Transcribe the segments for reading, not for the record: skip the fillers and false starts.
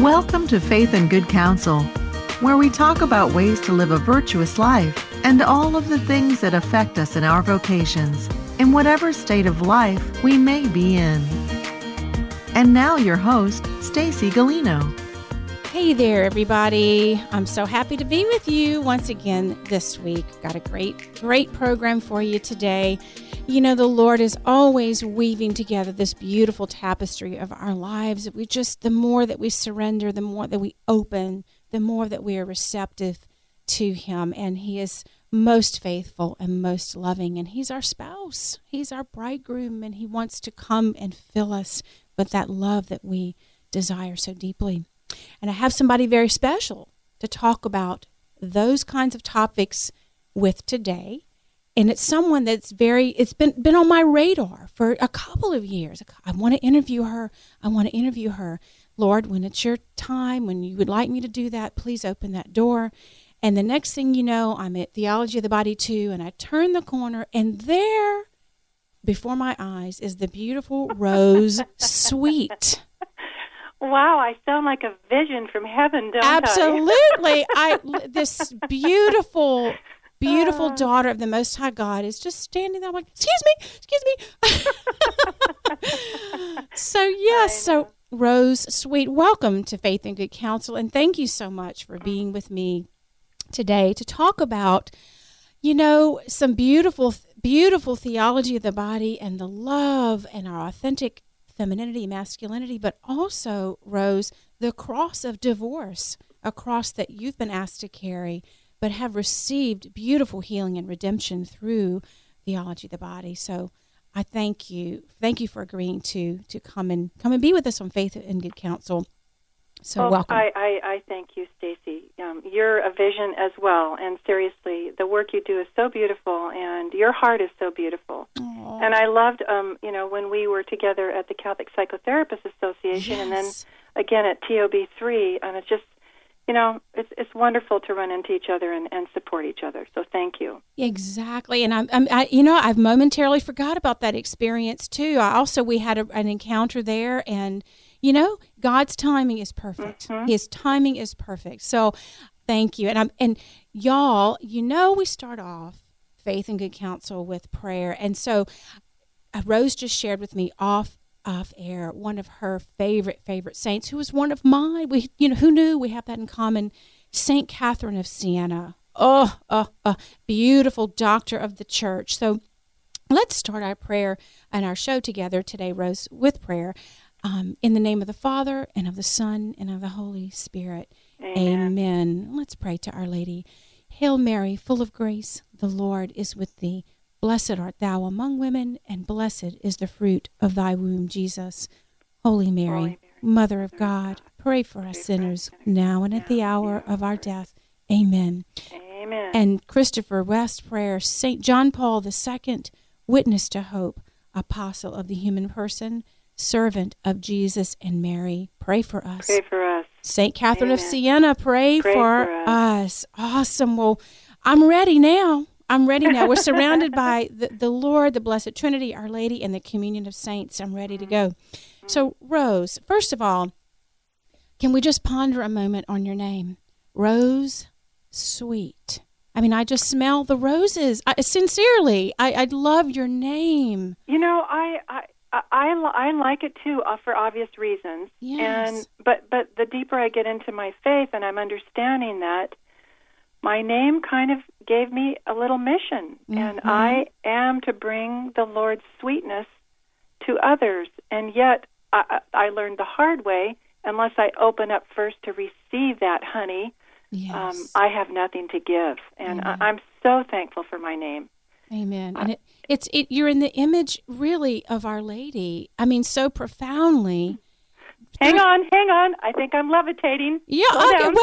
Welcome to Faith and Good Counsel, where we talk about ways to live a virtuous life and all of the things that affect us in our vocations, in whatever state of life we may be in. And now your host, Stacey Galino. Hey there, everybody. I'm so happy to be with you once again this week. Got a great program for you today. You know, the Lord is always weaving together this beautiful tapestry of our lives. We just, the more that we surrender, the more that we open, the more that we are receptive to Him. And He is most faithful and most loving. And He's our spouse. He's our bridegroom. And He wants to come and fill us with that love that we desire so deeply. And I have somebody very special to talk about those kinds of topics with today. And it's someone that's it's been on my radar for a couple of years. I want to interview her. Lord, when it's your time, when you would like me to do that, please open that door. And the next thing you know, I'm at Theology of the Body 2, and I turn the corner, and there, before my eyes, is the beautiful Rose Sweet. Wow, I sound like a vision from heaven, don't I? Absolutely. This beautiful daughter of the Most High God is just standing there. I'm like, excuse me. So, yes. So, Rose Sweet, welcome to Faith and Good Counsel. And thank you so much for being with me today to talk about, you know, some beautiful, beautiful theology of the body and the love and our authentic femininity, masculinity, but also, Rose, the cross of divorce, a cross that you've been asked to carry but have received beautiful healing and redemption through Theology of the Body. So I thank you. Thank you for agreeing to come and be with us on Faith and Good Counsel. So welcome. I thank you, Stacey. You're a vision as well. And seriously, the work you do is so beautiful, and your heart is so beautiful. Aww. And I loved, when we were together at the Catholic Psychotherapist Association, yes, and then again at TOB3, and it's just, you know, it's wonderful to run into each other and support each other. So thank you. Exactly, and I've momentarily forgot about that experience too. We had an encounter there, and you know, God's timing is perfect. Mm-hmm. His timing is perfect. So thank you, and y'all, you know, we start off Faith and Good Counsel with prayer, and so Rose just shared with me off air one of her favorite saints, who was one of mine. Who knew we have that in common? St. Catherine of Siena. Oh, beautiful doctor of the church. So let's start our prayer and our show together today, Rose, with prayer. In the name of the Father, and of the Son, and of the Holy Spirit. Amen. Let's pray to Our Lady. Hail Mary, full of grace, the Lord is with thee. Blessed art thou among women, and blessed is the fruit of thy womb, Jesus. Holy Mary, Mother of God, pray for us sinners, now and at the hour of our death. Amen. Amen. And Christopher West prayer, St. John Paul II, witness to hope, apostle of the human person, servant of Jesus and Mary, pray for us. Pray for us. St. Catherine of Siena, pray for us. Awesome. Well, I'm ready now. We're surrounded by the Lord, the Blessed Trinity, Our Lady, and the communion of saints. I'm ready to go. So, Rose, first of all, can we just ponder a moment on your name? Rose Sweet. I mean, I just smell the roses. I love your name. You know, I like it too, for obvious reasons. Yes. But the deeper I get into my faith and I'm understanding that, my name kind of gave me a little mission, mm-hmm, and I am to bring the Lord's sweetness to others. And yet, I learned the hard way, unless I open up first to receive that honey, yes, I have nothing to give. And I'm so thankful for my name. Amen. And you're in the image, really, of Our Lady. I mean, so profoundly. Hang on. I think I'm levitating. Yeah, slow down.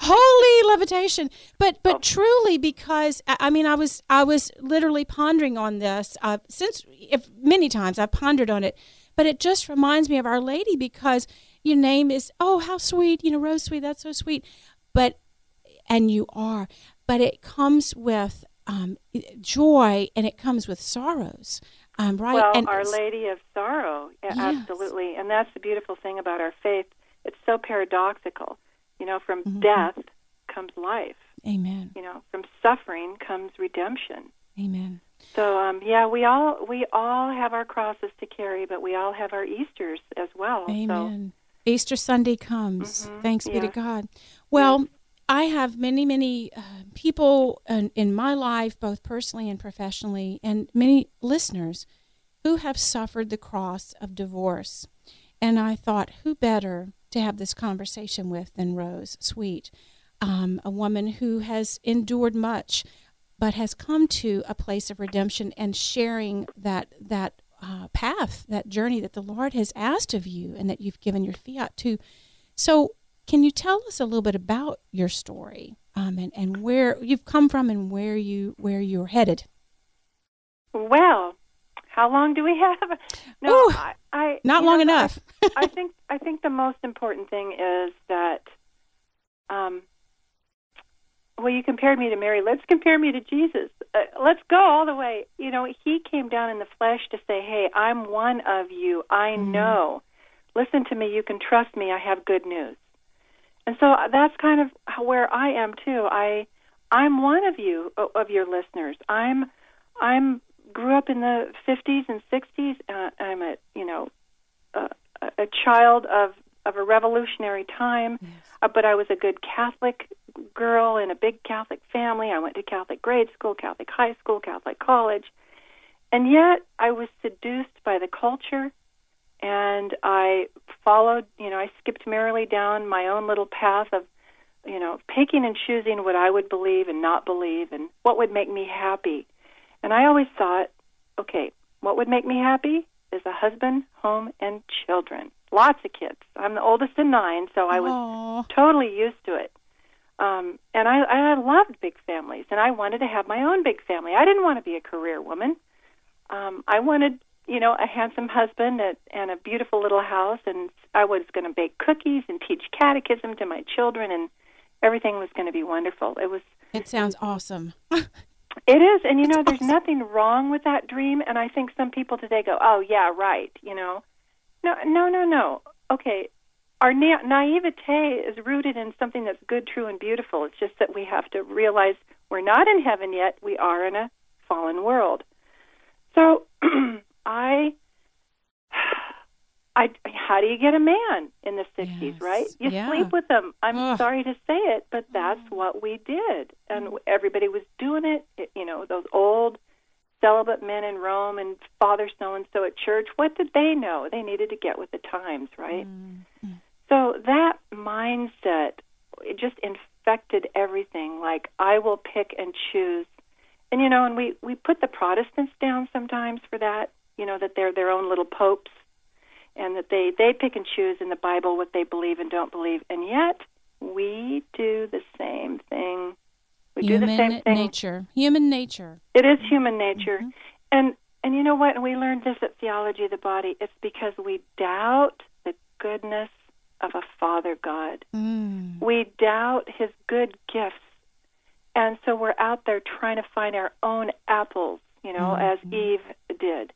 Holy levitation. But truly, because, I mean, I was literally pondering on this many times I've pondered on it, but it just reminds me of Our Lady, because your name is, oh, how sweet, you know, Rose Sweet, that's so sweet. And you are, but it comes with joy, and it comes with sorrows. Right. Well, and Our Lady of Sorrow, yes. Absolutely. And that's the beautiful thing about our faith. It's so paradoxical. You know, from mm-hmm. death comes life. Amen. You know, from suffering comes redemption. Amen. So, yeah, we all have our crosses to carry, but we all have our Easters as well. Amen. So. Easter Sunday comes. Mm-hmm. Thanks be to God. Well, I have many people in my life, both personally and professionally, and many listeners who have suffered the cross of divorce. And I thought, who better to have this conversation with than Rose Sweet, a woman who has endured much but has come to a place of redemption and sharing that path, that journey that the Lord has asked of you and that you've given your fiat to. So can you tell us a little bit about your story and where you've come from and where you're headed? Well, how long do we have? No, ooh, I not long enough. I think the most important thing is that well, you compared me to Mary. Let's compare me to Jesus. Let's go all the way. You know, he came down in the flesh to say, hey, I'm one of you. I know. Listen to me. You can trust me. I have good news. And so that's kind of where I am, too. I'm one of you, of your listeners. I'm grew up in the 50s and 60s. I'm a child of a revolutionary time, yes. But I was a good Catholic girl in a big Catholic family. I went to Catholic grade school, Catholic high school, Catholic college, and yet I was seduced by the culture, and I followed, I skipped merrily down my own little path of, picking and choosing what I would believe and not believe and what would make me happy. And I always thought, okay, what would make me happy is a husband, home, and children. Lots of kids. I'm the oldest of 9, so I was totally used to it. And I loved big families, and I wanted to have my own big family. I didn't want to be a career woman. I wanted, a handsome husband and a beautiful little house, and I was going to bake cookies and teach catechism to my children, and everything was going to be wonderful. It sounds awesome. It is, and, there's awesome. Nothing wrong with that dream, and I think some people today go, oh, yeah, right, No. Okay, our naivete is rooted in something that's good, true, and beautiful. It's just that we have to realize we're not in heaven yet. We are in a fallen world. So how do you get a man in the 60s, right? You sleep with them. I'm sorry to say it, but that's what we did. And everybody was doing it. Those old celibate men in Rome and Father so-and-so at church, what did they know? They needed to get with the times, right? Mm-hmm. So that mindset, it just infected everything, like I will pick and choose. And, and we put the Protestants down sometimes for that, that they're their own little popes and that they pick and choose in the Bible what they believe and don't believe. And yet we do the same thing. We do the same thing. Human nature. It is human nature. Mm-hmm. And you know what? And we learned this at Theology of the Body. It's because we doubt the goodness of a Father God. Mm. We doubt his good gifts. And so we're out there trying to find our own apples, as Eve did.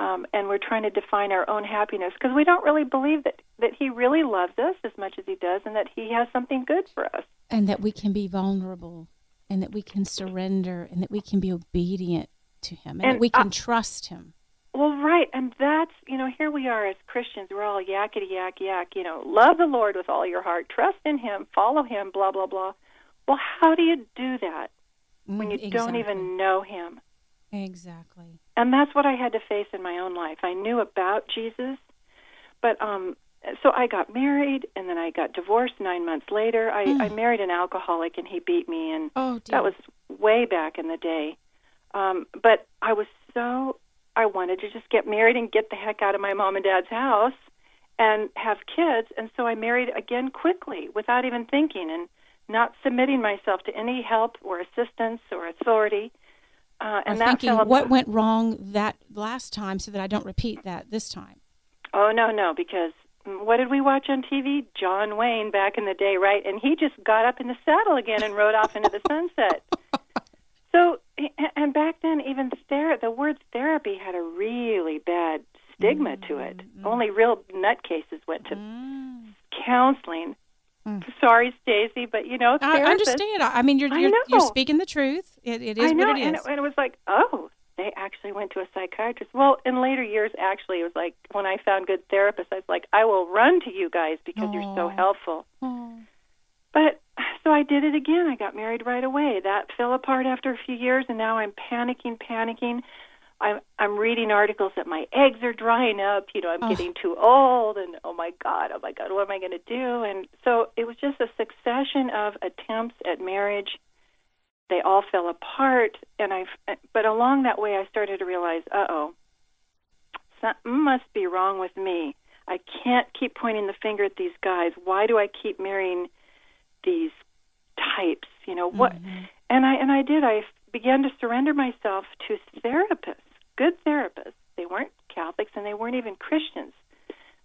And we're trying to define our own happiness because we don't really believe that he really loves us as much as he does and that he has something good for us. And that we can be vulnerable. And that we can surrender, and that we can be obedient to him, and that we can trust him. Well, right, and that's, here we are as Christians, we're all yakety-yak, love the Lord with all your heart, trust in him, follow him, blah, blah, blah. Well, how do you do that when you don't even know him? Exactly. And that's what I had to face in my own life. I knew about Jesus, but so I got married, and then I got divorced 9 months later. I married an alcoholic, and he beat me, and that was way back in the day. But I wanted to just get married and get the heck out of my mom and dad's house and have kids, and so I married again quickly without even thinking and not submitting myself to any help or assistance or authority. And that thinking, what went wrong that last time so that I don't repeat that this time? Oh, no, because what did we watch on TV? John Wayne back in the day, right? And he just got up in the saddle again and rode off into the sunset. So And back then, even the word therapy had a really bad stigma to it. Only real nutcases went to counseling. Sorry, Stacey, but I understand. I mean, you're speaking the truth. It is what it is. And it was like, oh, they actually went to a psychiatrist. Well, in later years, actually, it was like when I found good therapists, I was like, I will run to you guys because you're so helpful. Aww. But so I did it again. I got married right away. That fell apart after a few years, and now I'm panicking. I'm reading articles that my eggs are drying up. I'm getting too old, and oh my God, what am I going to do? And so it was just a succession of attempts at marriage. They all fell apart, but along that way, I started to realize, something must be wrong with me. I can't keep pointing the finger at these guys. Why do I keep marrying these types? What? And I began to surrender myself to therapists. Good therapists. They weren't Catholics and they weren't even Christians,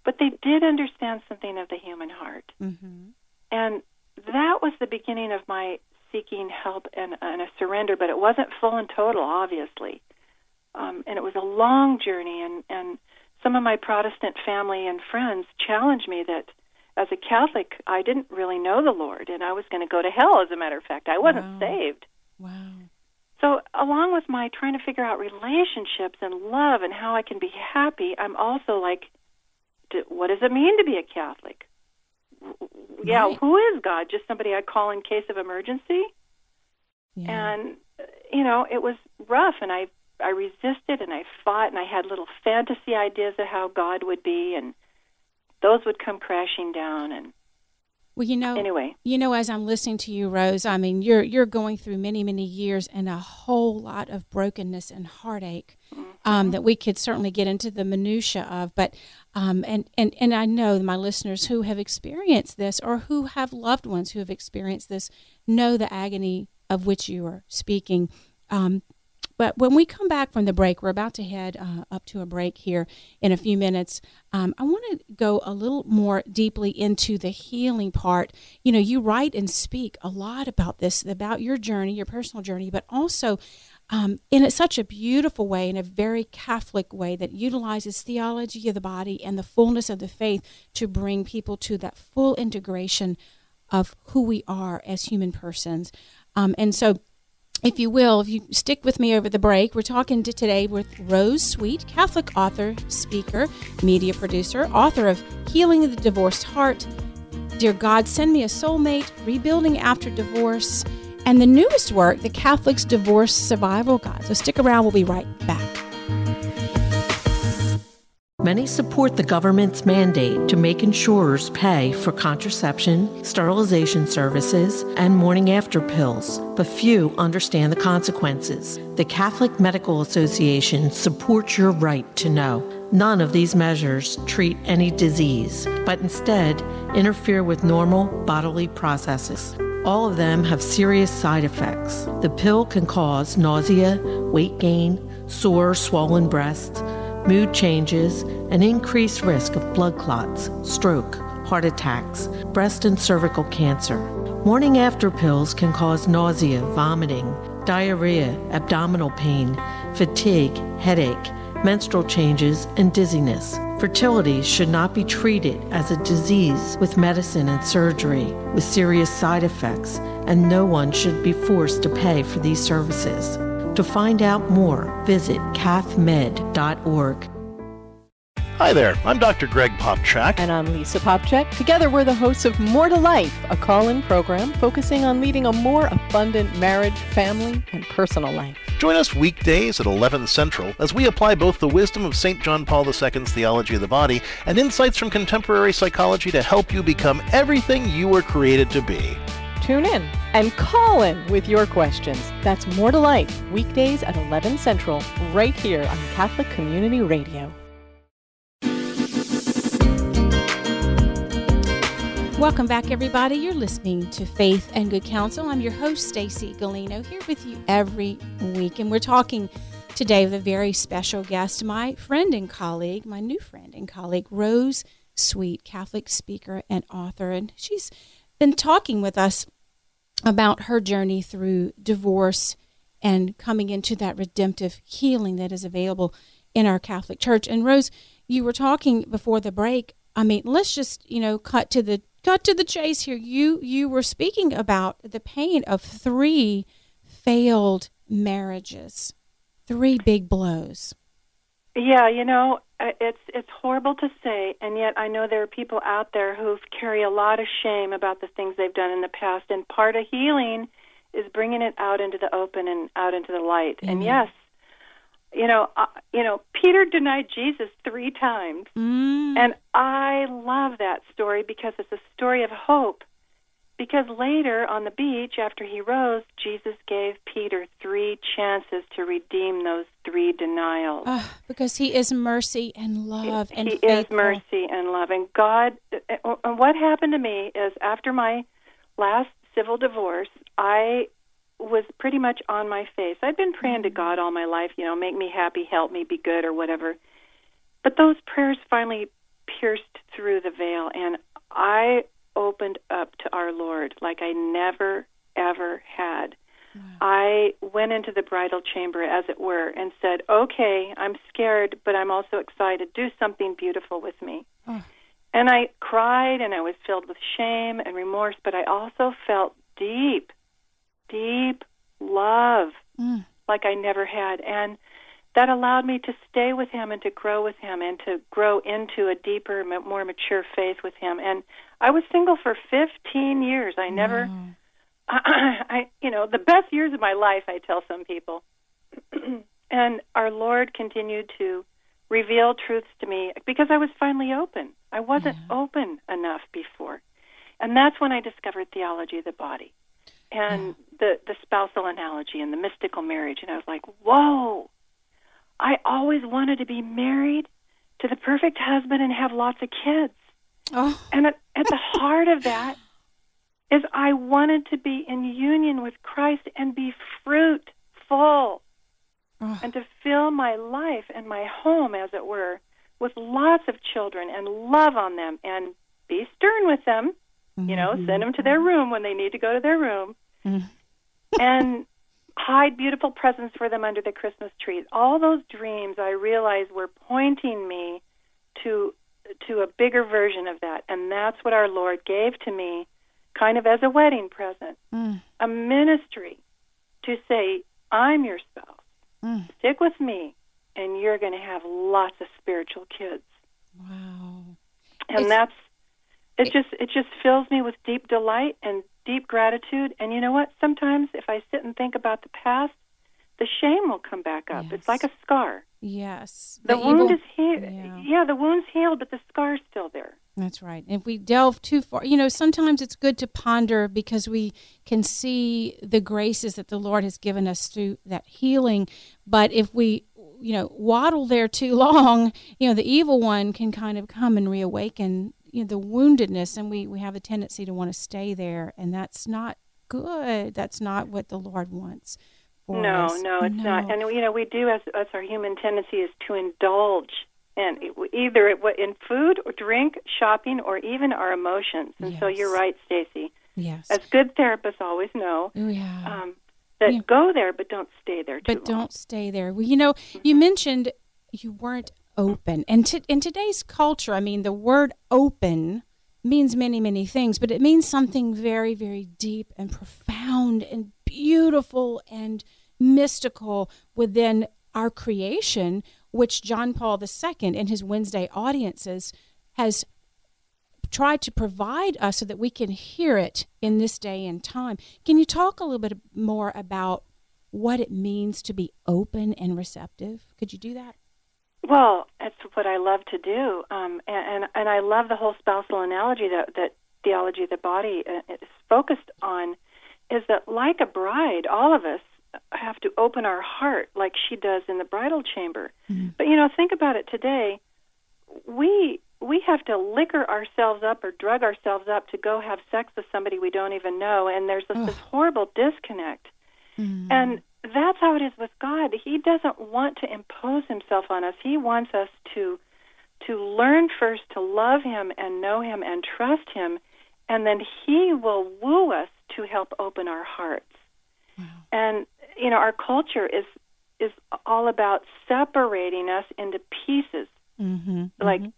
but they did understand something of the human heart. Mm-hmm. And that was the beginning of my seeking help and a surrender, but it wasn't full and total, obviously. And it was a long journey, and some of my Protestant family and friends challenged me that as a Catholic, I didn't really know the Lord, and I was going to go to hell, as a matter of fact. I wasn't saved. Wow. So along with my trying to figure out relationships and love and how I can be happy, I'm also like, what does it mean to be a Catholic? Yeah, right. Who is God? Just somebody I call in case of emergency? Yeah. And, it was rough, and I resisted, and I fought, and I had little fantasy ideas of how God would be, and those would come crashing down, and... Well, anyway, as I'm listening to you, Rose, I mean, you're going through many, many years and a whole lot of brokenness and heartache that we could certainly get into the minutia of. But and I know my listeners who have experienced this or who have loved ones who have experienced this know the agony of which you are speaking. But when we come back from the break, we're about to head up to a break here in a few minutes. I want to go a little more deeply into the healing part. You write and speak a lot about this, about your journey, your personal journey, but also in such a beautiful way, in a very Catholic way that utilizes theology of the body and the fullness of the faith to bring people to that full integration of who we are as human persons. And so, if you stick with me over the break, we're talking today with Rose Sweet, Catholic author, speaker, media producer, author of Healing the Divorced Heart, Dear God, Send Me a Soulmate, Rebuilding After Divorce, and the newest work, The Catholic's Divorce Survival Guide. So stick around, we'll be right back. Many support the government's mandate to make insurers pay for contraception, sterilization services, and morning-after pills, but few understand the consequences. The Catholic Medical Association supports your right to know. None of these measures treat any disease, but instead interfere with normal bodily processes. All of them have serious side effects. The pill can cause nausea, weight gain, sore, swollen breasts, mood changes, and increased risk of blood clots, stroke, heart attacks, breast and cervical cancer. Morning after pills can cause nausea, vomiting, diarrhea, abdominal pain, fatigue, headache, menstrual changes, and dizziness. Fertility should not be treated as a disease with medicine and surgery, with serious side effects, and no one should be forced to pay for these services. To find out more, visit cathmed.org. Hi there, I'm Dr. Greg Popchak. And I'm Lisa Popchak. Together, we're the hosts of More to Life, a call-in program focusing on leading a more abundant marriage, family, and personal life. Join us weekdays at 11 Central as we apply both the wisdom of St. John Paul II's Theology of the Body and insights from contemporary psychology to help you become everything you were created to be. Tune in and call in with your questions. That's More to Life, weekdays at 11 Central, right here on Catholic Community Radio. Welcome back, everybody. You're listening to Faith and Good Counsel. I'm your host, Stacey Galino, here with you every week. And we're talking today with a very special guest, my new friend and colleague, Rose Sweet, Catholic speaker and author. And she's been talking with us about her journey through divorce and coming into that redemptive healing that is available in our Catholic Church. And Rose, you were talking before the break. I mean, let's just, cut to the chase here. You were speaking about the pain of 3 failed marriages, 3 big blows. Yeah, it's horrible to say, and yet I know there are people out there who carry a lot of shame about the things they've done in the past, and part of healing is bringing it out into the open and out into the light. Mm-hmm. And yes, Peter denied Jesus 3 times, and I love that story because it's a story of hope. Because later on the beach, after he rose, Jesus gave Peter 3 chances to redeem those 3 denials. Because he is mercy and love and faithful. He is mercy and love. And God, and what happened to me is after my last civil divorce, I was pretty much on my face. I'd been praying to God all my life, make me happy, help me, be good, or whatever. But those prayers finally pierced through the veil, and I opened up to our Lord like I never, ever had. Wow. I went into the bridal chamber, as it were, and said, okay, I'm scared, but I'm also excited. Do something beautiful with me. Oh. And I cried, and I was filled with shame and remorse, but I also felt deep, deep love like I never had. And that allowed me to stay with him and to grow with him and to grow into a deeper, more mature faith with him. And I was single for 15 years. I never, the best years of my life, I tell some people. And our Lord continued to reveal truths to me because I was finally open. I wasn't open enough before. And that's when I discovered theology of the body and the spousal analogy and the mystical marriage. And I was like, whoa. I always wanted to be married to the perfect husband and have lots of kids. Oh. And at the heart of that is I wanted to be in union with Christ and be fruitful and to fill my life and my home, as it were, with lots of children and love on them and be stern with them, send them to their room when they need to go to their room. And hide beautiful presents for them under the Christmas tree. All those dreams, I realized, were pointing me to a bigger version of that, and that's what our Lord gave to me, kind of as a wedding present, a ministry to say, I'm your spouse, stick with me, and you're going to have lots of spiritual kids. Wow. And it just fills me with deep delight and deep gratitude. And you know what? Sometimes if I sit and think about the past, the shame will come back up. Yes. It's like a scar. Yes. The wound is healed. Yeah, the wound's healed, but the scar's still there. That's right. If we delve too far, sometimes it's good to ponder because we can see the graces that the Lord has given us through that healing. But if we, waddle there too long, the evil one can kind of come and reawaken the woundedness, and we have a tendency to want to stay there, and that's not good. That's not what the Lord wants for us. No, it's not. And, we do, as our human tendency is to indulge in either in food or drink, shopping, or even our emotions. And so you're right, Stacey. Yes. As good therapists always know, that go there, but don't stay there too long. Don't stay there. Well, you mentioned you weren't open. And in today's culture, I mean, the word open means many, many things, but it means something very, very deep and profound and beautiful and mystical within our creation, which John Paul II in his Wednesday audiences has tried to provide us so that we can hear it in this day and time. Can you talk a little bit more about what it means to be open and receptive? Could you do that? Well, that's what I love to do, and I love the whole spousal analogy that theology of the body is focused on, is that like a bride, all of us have to open our heart like she does in the bridal chamber. Mm-hmm. But, think about it today. We have to liquor ourselves up or drug ourselves up to go have sex with somebody we don't even know, and there's this horrible disconnect. Mm-hmm. And that's how it is with God. He doesn't want to impose himself on us. He wants us to learn first to love him and know him and trust him, and then he will woo us to help open our hearts. Wow. And you know, our culture is all about separating us into pieces. Mm-hmm, like, mm-hmm.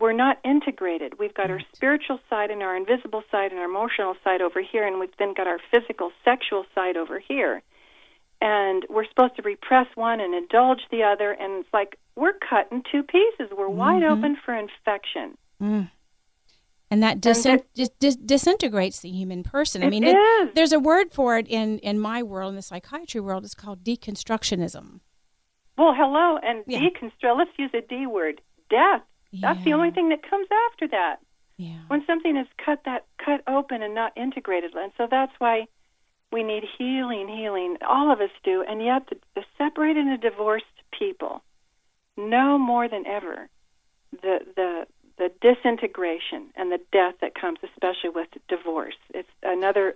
We're not integrated. We've got our spiritual side and our invisible side and our emotional side over here, and we've then got our physical, sexual side over here. And we're supposed to repress one and indulge the other, and it's like we're cut in two pieces. We're mm-hmm. wide open for infection. Mm. And that disintegrates the human person. I mean, there's a word for it in my world, in the psychiatry world. It's called deconstructionism. Well, hello, and deconstruct, let's use a D word, death. That's the only thing that comes after that. Yeah. When something is cut open and not integrated. And so that's why we need healing. All of us do. And yet the separated and divorced people know more than ever the disintegration and the death that comes, especially with divorce. It's another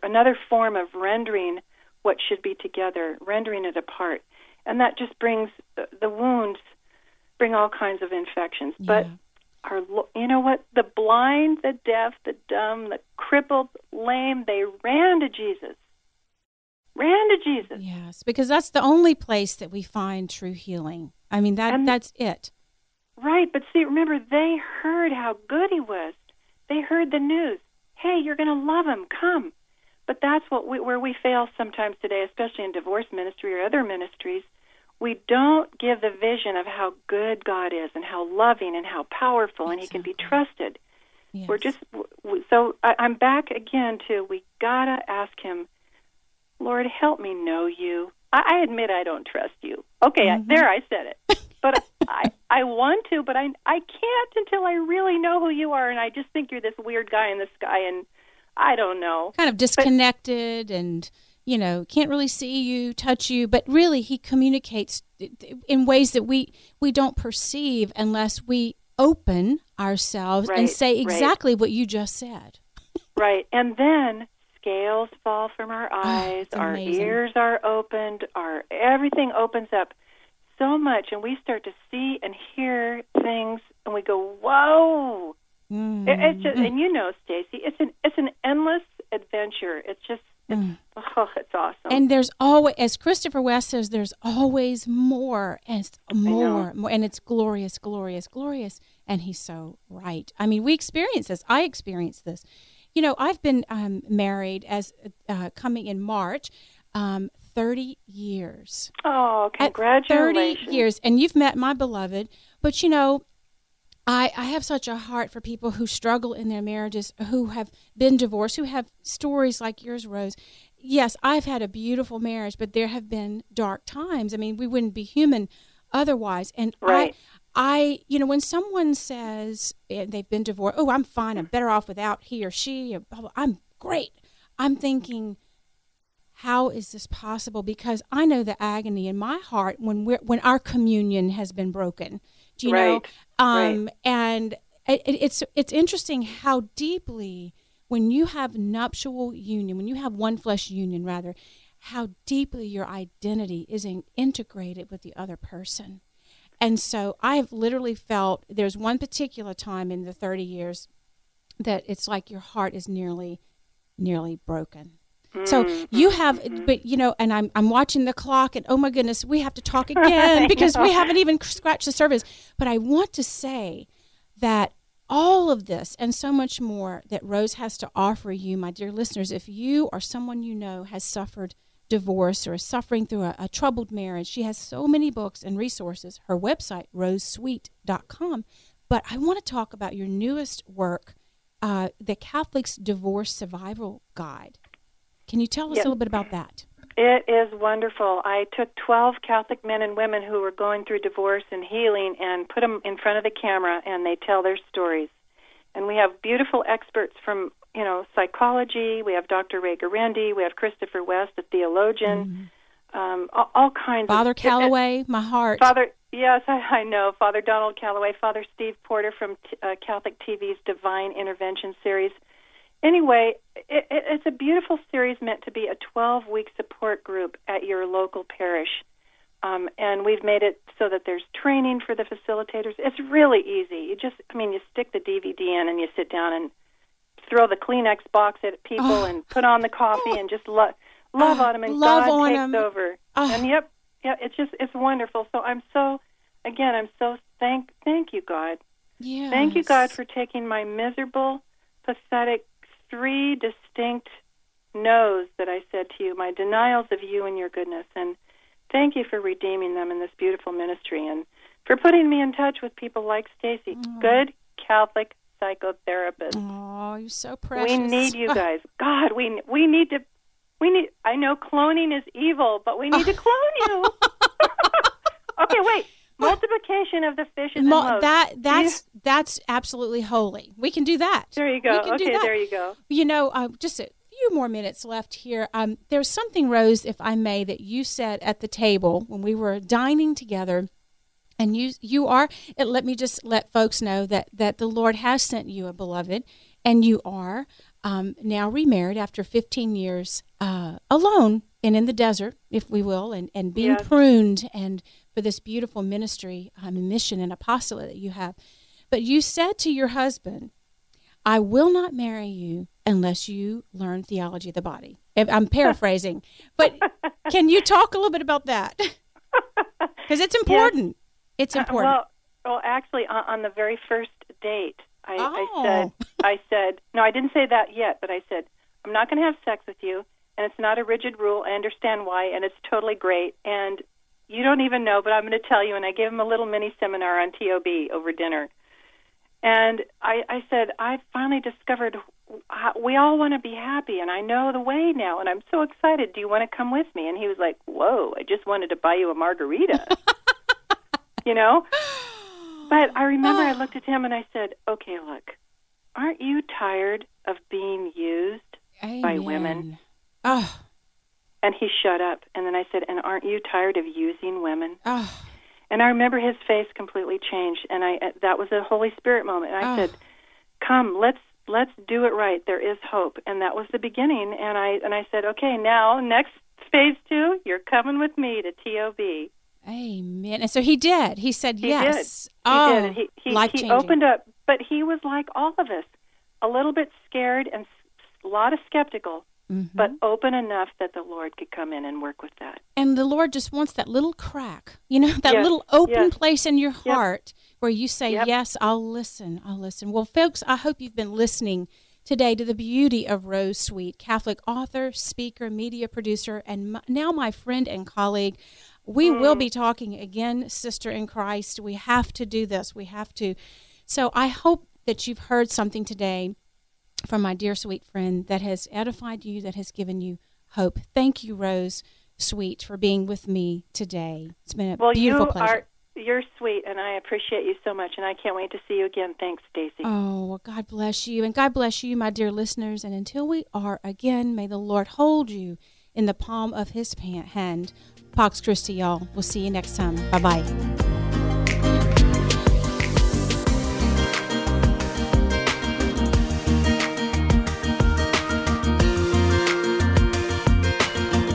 form of rendering what should be together, rendering it apart. And that just brings, the wounds bring all kinds of infections. Yeah. But you know what? The blind, the deaf, the dumb, the crippled, lame, they ran to Jesus. Yes, because that's the only place that we find true healing. I mean, that's it. Right, but see, remember, they heard how good he was. They heard the news. Hey, you're going to love him. Come. But that's where we fail sometimes today, especially in divorce ministry or other ministries. We don't give the vision of how good God is and how loving and how powerful, and he can be trusted. Yes. I'm back again to we got to ask him, Lord, help me know you. I admit I don't trust you. Okay, mm-hmm. There I said it. But I want to, but I can't until I really know who you are, and I just think you're this weird guy in the sky, and I don't know. Kind of disconnected, but, and, you know, can't really see you, touch you, but really he communicates in ways that we don't perceive unless we open ourselves and say exactly what you just said. Right, and then scales fall from our eyes, our ears are opened, everything opens up so much, and we start to see and hear things, and we go, whoa! Mm. It's just, and you know, Stacey, it's an endless adventure. It's just, it's awesome. And there's always, as Christopher West says, there's always more and more, and it's glorious, glorious, glorious. And he's so right. I mean, we experience this. I experience this. You know, I've been married as coming in March, 30 years. Oh, congratulations. 30 years. And you've met my beloved. But, you know, I have such a heart for people who struggle in their marriages, who have been divorced, who have stories like yours, Rose. Yes, I've had a beautiful marriage, but there have been dark times. I mean, we wouldn't be human otherwise. And I, you know, when someone says they've been divorced, oh, I'm fine, I'm better off without he or she, or blah, blah, I'm great. I'm thinking, how is this possible? Because I know the agony in my heart when our communion has been broken. Do you know? And it's interesting how deeply, when you have nuptial union, when you have one flesh union, rather, how deeply your identity is integrated with the other person. And so I've literally felt, there's one particular time in the 30 years that it's like your heart is nearly broken. So you have, but you know, and I'm watching the clock, and oh my goodness, we have to talk again because we haven't even scratched the surface. But I want to say that all of this and so much more that Rose has to offer you, my dear listeners, if you or someone you know has suffered divorce or is suffering through a troubled marriage, she has so many books and resources. Her website, RoseSweet.com. But I want to talk about your newest work, The Catholic's Divorce Survival Guide. Can you tell us a little bit about that? It is wonderful. I took 12 Catholic men and women who were going through divorce and healing and put them in front of the camera, and they tell their stories. And we have beautiful experts from, you know, psychology. We have Dr. Ray Guarendi. We have Christopher West, a theologian. Mm-hmm. All kinds. Father Callaway, my heart. Yes, I know. Father Donald Callaway, Father Steve Porter from Catholic TV's Divine Intervention series. Anyway, it's a beautiful series meant to be a 12-week support group at your local parish. And we've made it so that there's training for the facilitators. It's really easy. You stick the DVD in and you sit down and throw the Kleenex box at people and put on the coffee and just Love on him, and God takes over. And it's just, it's wonderful. So thank you, God. Yes. Thank you, God, for taking my miserable, pathetic, three distinct no's that I said to you, my denials of you and your goodness, and thank you for redeeming them in this beautiful ministry and for putting me in touch with people like Stacey, good Catholic psychotherapists. Oh, you're so precious. We need you guys. God, we need. I know cloning is evil, but we need to clone you. Okay, wait. Multiplication of the fishes and loaves. That's absolutely holy. We can do that. There you go. Okay, there you go. You know, just a few more minutes left here. There's something, Rose, if I may, that you said at the table when we were dining together. And let me just let folks know that the Lord has sent you a beloved, and you are now remarried after 15 years alone and in the desert, if we will, and being pruned, and for this beautiful ministry, mission and apostolate that you have. But you said to your husband, I will not marry you unless you learn theology of the body. I'm paraphrasing, but can you talk a little bit about that? Because it's important. Yes. It's important. Well, actually, on the very first date, I said, no, I didn't say that yet, but I said, I'm not going to have sex with you, and it's not a rigid rule. I understand why, and it's totally great, and you don't even know, but I'm going to tell you. And I gave him a little mini seminar on TOB over dinner, and I said, I finally discovered we all want to be happy, and I know the way now, and I'm so excited. Do you want to come with me? And he was like, whoa, I just wanted to buy you a margarita. You know? But I remember I looked at him and I said, okay, look, aren't you tired of being used by women? Oh. And he shut up. And then I said, and aren't you tired of using women? Oh. And I remember his face completely changed. And that was a Holy Spirit moment. And I said, come, let's do it right. There is hope. And that was the beginning. And I said, okay, now next phase 2, you're coming with me to TOB. Amen. And so he did. He said yes. He did. He opened up, but he was like all of us, a little bit scared and a lot of skeptical, but open enough that the Lord could come in and work with that. And the Lord just wants that little crack, that little open place in your heart where you say, yes, I'll listen. Well, folks, I hope you've been listening today to the beauty of Rose Sweet, Catholic author, speaker, media producer, and now my friend and colleague. We will be talking again, sister in Christ. We have to do this. We have to. So I hope that you've heard something today from my dear sweet friend that has edified you, that has given you hope. Thank you, Rose Sweet, for being with me today. It's been a beautiful pleasure. You're sweet, and I appreciate you so much, and I can't wait to see you again. Thanks, Stacey. Oh, well, God bless you, and God bless you, my dear listeners. And until we are again, may the Lord hold you in the palm of his hand. Pax Christi, y'all. We'll see you next time. Bye-bye.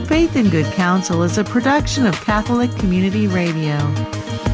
Faith and Good Counsel is a production of Catholic Community Radio.